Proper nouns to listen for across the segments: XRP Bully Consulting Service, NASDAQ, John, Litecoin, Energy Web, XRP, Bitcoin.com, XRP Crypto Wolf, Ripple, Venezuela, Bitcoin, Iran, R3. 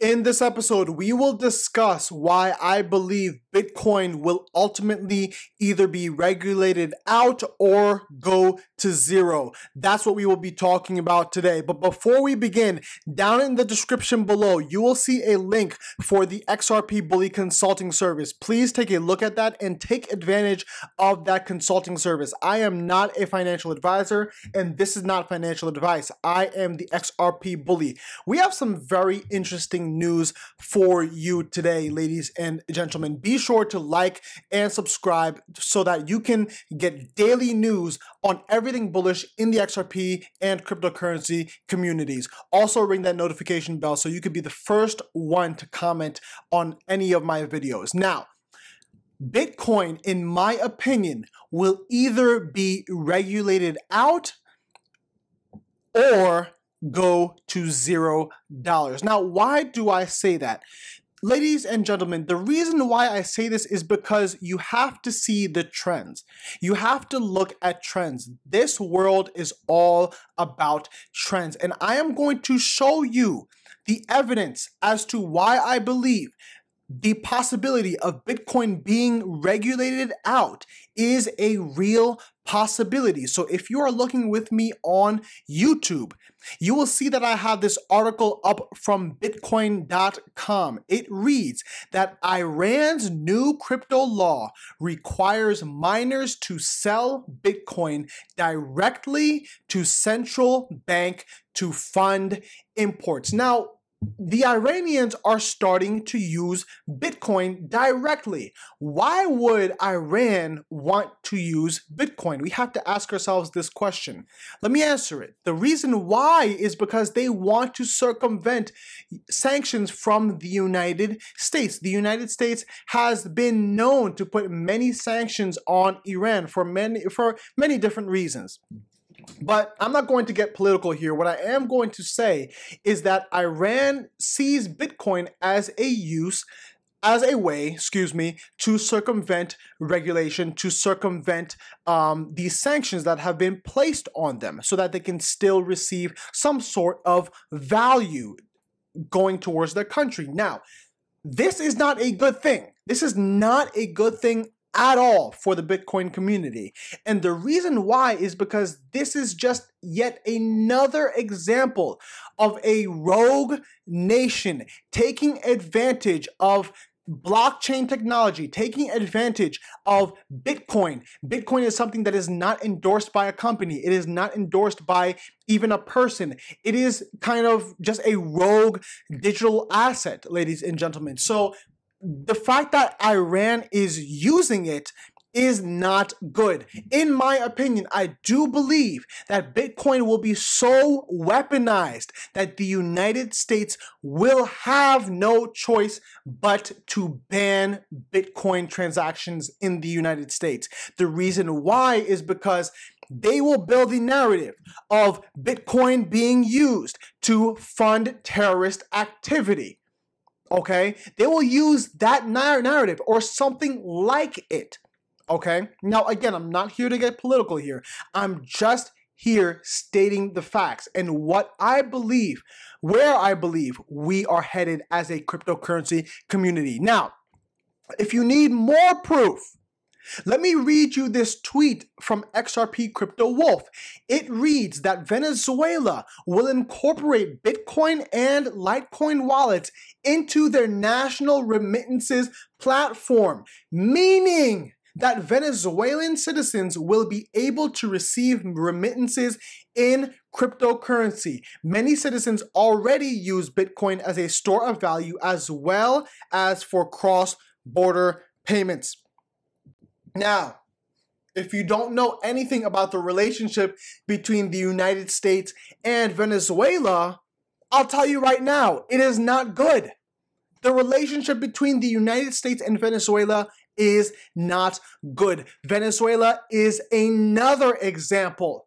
In this episode, we will discuss why I believe Bitcoin will ultimately either be regulated out or go to zero. That's what we will be talking about today. But before we begin, down in the description below, you will see a link for the XRP Bully Consulting Service. Please take a look at that and take advantage of that consulting service. I am not a financial advisor, and this is not financial advice. I am the XRP Bully. We have some very interesting news for you today, ladies and gentlemen. Be sure to like and subscribe so that you can get daily news on everything bullish in the XRP and cryptocurrency communities. Also, ring that notification bell so you can be the first one to comment on any of my videos. Now, Bitcoin, in my opinion, will either be regulated out or go to $0. Now, why do I say that? Ladies and gentlemen, the reason why I say this is because you have to see the trends. You have to look at trends. This world is all about trends. And I am going to show you the evidence as to why I believe the possibility of Bitcoin being regulated out is a real possibility. So if you are looking with me on YouTube, you will see that I have this article up from Bitcoin.com. It reads that Iran's new crypto law requires miners to sell Bitcoin directly to central bank to fund imports. Now, the Iranians are starting to use Bitcoin directly. Why would Iran want to use Bitcoin? We have to ask ourselves this question. Let me answer it. The reason why is because they want to circumvent sanctions from the United States. The United States has been known to put many sanctions on Iran for many different reasons. But I'm not going to get political here. What I am going to say is that Iran sees Bitcoin as a way to circumvent regulation, to circumvent these sanctions that have been placed on them so that they can still receive some sort of value going towards their country. Now, this is not a good thing. This is not a good thing at all for the Bitcoin community. And the reason why is because this is just yet another example of a rogue nation taking advantage of blockchain technology, taking advantage of Bitcoin. Bitcoin is something that is not endorsed by a company. It is not endorsed by even a person. It is kind of just a rogue digital asset, ladies and gentlemen. So the fact that Iran is using it is not good. In my opinion, I do believe that Bitcoin will be so weaponized that the United States will have no choice but to ban Bitcoin transactions in the United States. The reason why is because they will build the narrative of Bitcoin being used to fund terrorist activity. Okay, they will use that narrative or something like it. Okay, now again, I'm not here to get political here. I'm just here stating the facts and what I believe, where I believe we are headed as a cryptocurrency community. Now, if you need more proof, let me read you this tweet from XRP Crypto Wolf. It reads that Venezuela will incorporate Bitcoin and Litecoin wallets into their national remittances platform, meaning that Venezuelan citizens will be able to receive remittances in cryptocurrency. Many citizens already use Bitcoin as a store of value as well as for cross-border payments. Now, if you don't know anything about the relationship between the United States and Venezuela, I'll tell you right now, it is not good. The relationship between the United States and Venezuela is not good. Venezuela is another example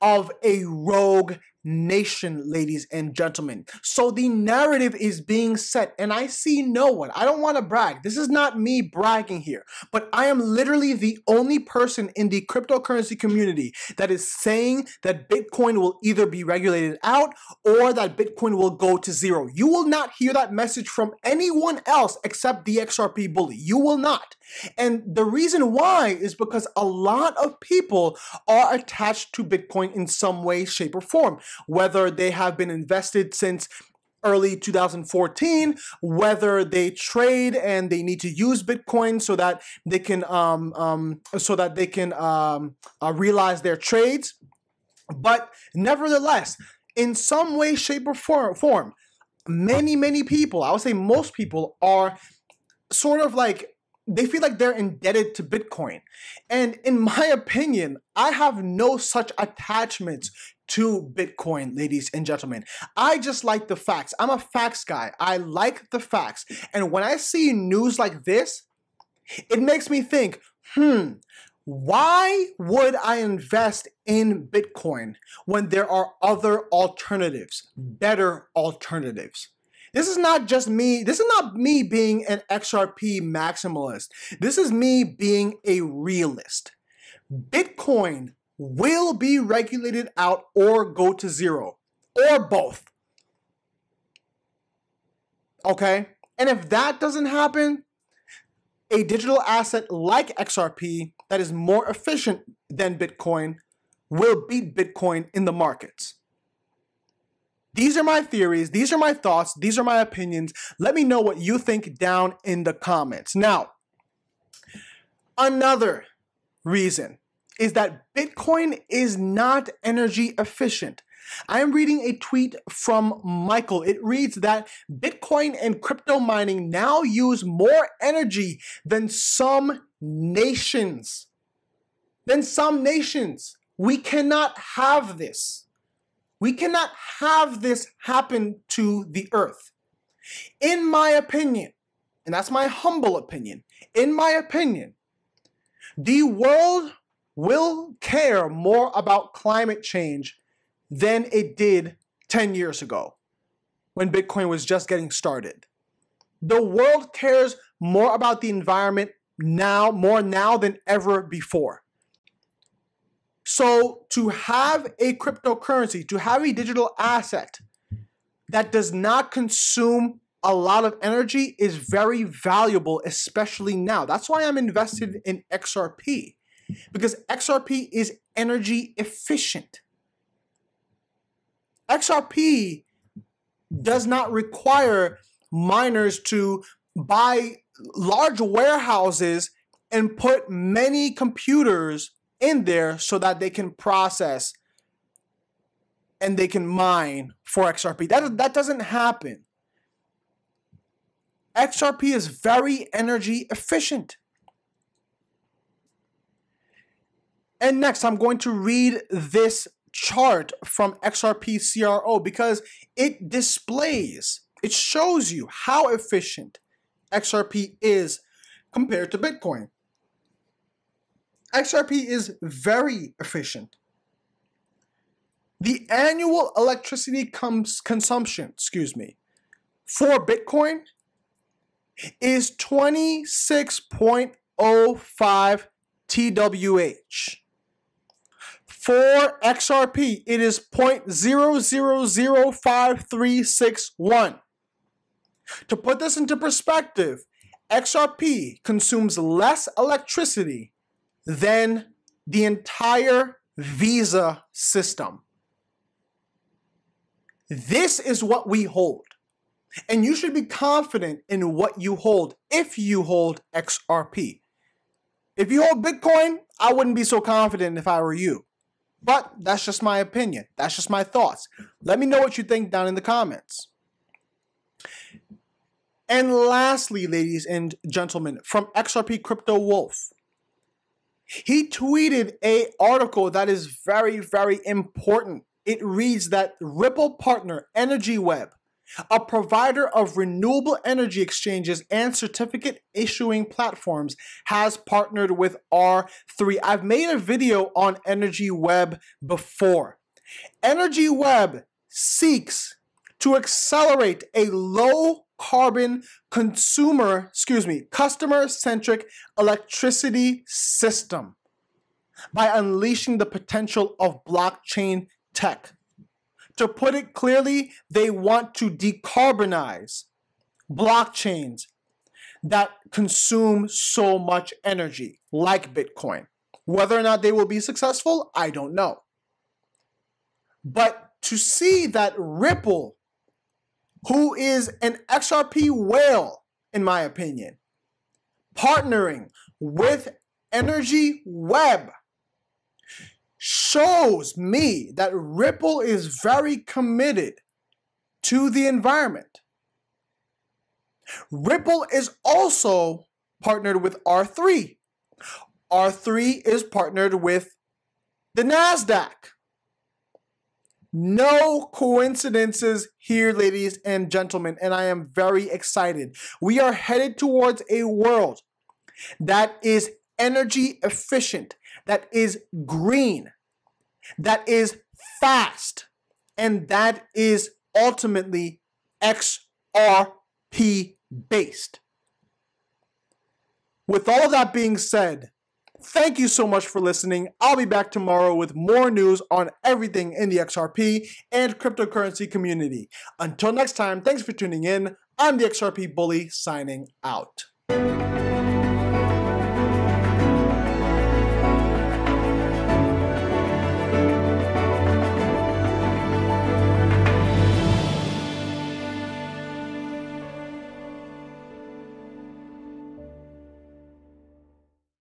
of a rogue nation, ladies and gentlemen. So the narrative is being set, and I see no one. I don't want to brag. This is not me bragging here, but I am literally the only person in the cryptocurrency community that is saying that Bitcoin will either be regulated out or that Bitcoin will go to zero. You will not hear that message from anyone else except the XRP bully. You will not. And the reason why is because a lot of people are attached to Bitcoin in some way, shape, or form, whether they have been invested since early 2014, whether they trade and they need to use Bitcoin so that they can realize their trades. But nevertheless, in some way, shape, or form, many people, I would say most people, are sort of like, they feel like they're indebted to Bitcoin. And in my opinion, I have no such attachments to Bitcoin, ladies and gentlemen. I just like the facts. I'm a facts guy. I like the facts. And when I see news like this, it makes me think, why would I invest in Bitcoin when there are other alternatives, better alternatives? This is not just me. This is not me being an XRP maximalist. This is me being a realist. Bitcoin will be regulated out or go to zero, or both. Okay? And if that doesn't happen, a digital asset like XRP that is more efficient than Bitcoin will beat Bitcoin in the markets. These are my theories, these are my thoughts, these are my opinions. Let me know what you think down in the comments. Now, another reason is that Bitcoin is not energy efficient. I am reading a tweet from Michael. It reads that Bitcoin and crypto mining now use more energy than some nations. We cannot have this. We cannot have this happen to the earth. In my opinion, and that's my humble opinion, in my opinion, the world will care more about climate change than it did 10 years ago when Bitcoin was just getting started. The world cares more about the environment now, more now than ever before. So to have a cryptocurrency, to have a digital asset that does not consume a lot of energy is very valuable, especially now. That's why I'm invested in XRP, because XRP is energy efficient. XRP does not require miners to buy large warehouses and put many computers in there so that they can process and they can mine for XRP. That doesn't happen. XRP is very energy efficient. And next, I'm going to read this chart from XRP CRO because it displays, it shows you how efficient XRP is compared to Bitcoin. XRP is very efficient. The annual electricity consumption, for Bitcoin is 26.05 TWH. For XRP, it is 0.00053661. To put this into perspective, XRP consumes less electricity than the entire Visa system. This is what we hold. And you should be confident in what you hold if you hold XRP. If you hold Bitcoin, I wouldn't be so confident if I were you. But that's just my opinion. That's just my thoughts. Let me know what you think down in the comments. And lastly, ladies and gentlemen, from XRP Crypto Wolf, he tweeted an article that is very, very important. It reads that Ripple partner Energy Web, a provider of renewable energy exchanges and certificate issuing platforms, has partnered with R3. I've made a video on Energy Web before. Energy Web seeks to accelerate a low-carbon customer-centric electricity system by unleashing the potential of blockchain tech. To put it clearly, they want to decarbonize blockchains that consume so much energy, like Bitcoin. Whether or not they will be successful, I don't know. But to see that Ripple, who is an XRP whale, in my opinion, partnering with Energy Web shows me that Ripple is very committed to the environment. Ripple is also partnered with R3. R3 is partnered with the NASDAQ. No coincidences here, ladies and gentlemen, and I am very excited. We are headed towards a world that is energy efficient, that is green, that is fast, and that is ultimately XRP based. With all that being said, thank you so much for listening. I'll be back tomorrow with more news on everything in the XRP and cryptocurrency community. Until next time, thanks for tuning in. I'm the XRP Bully, signing out.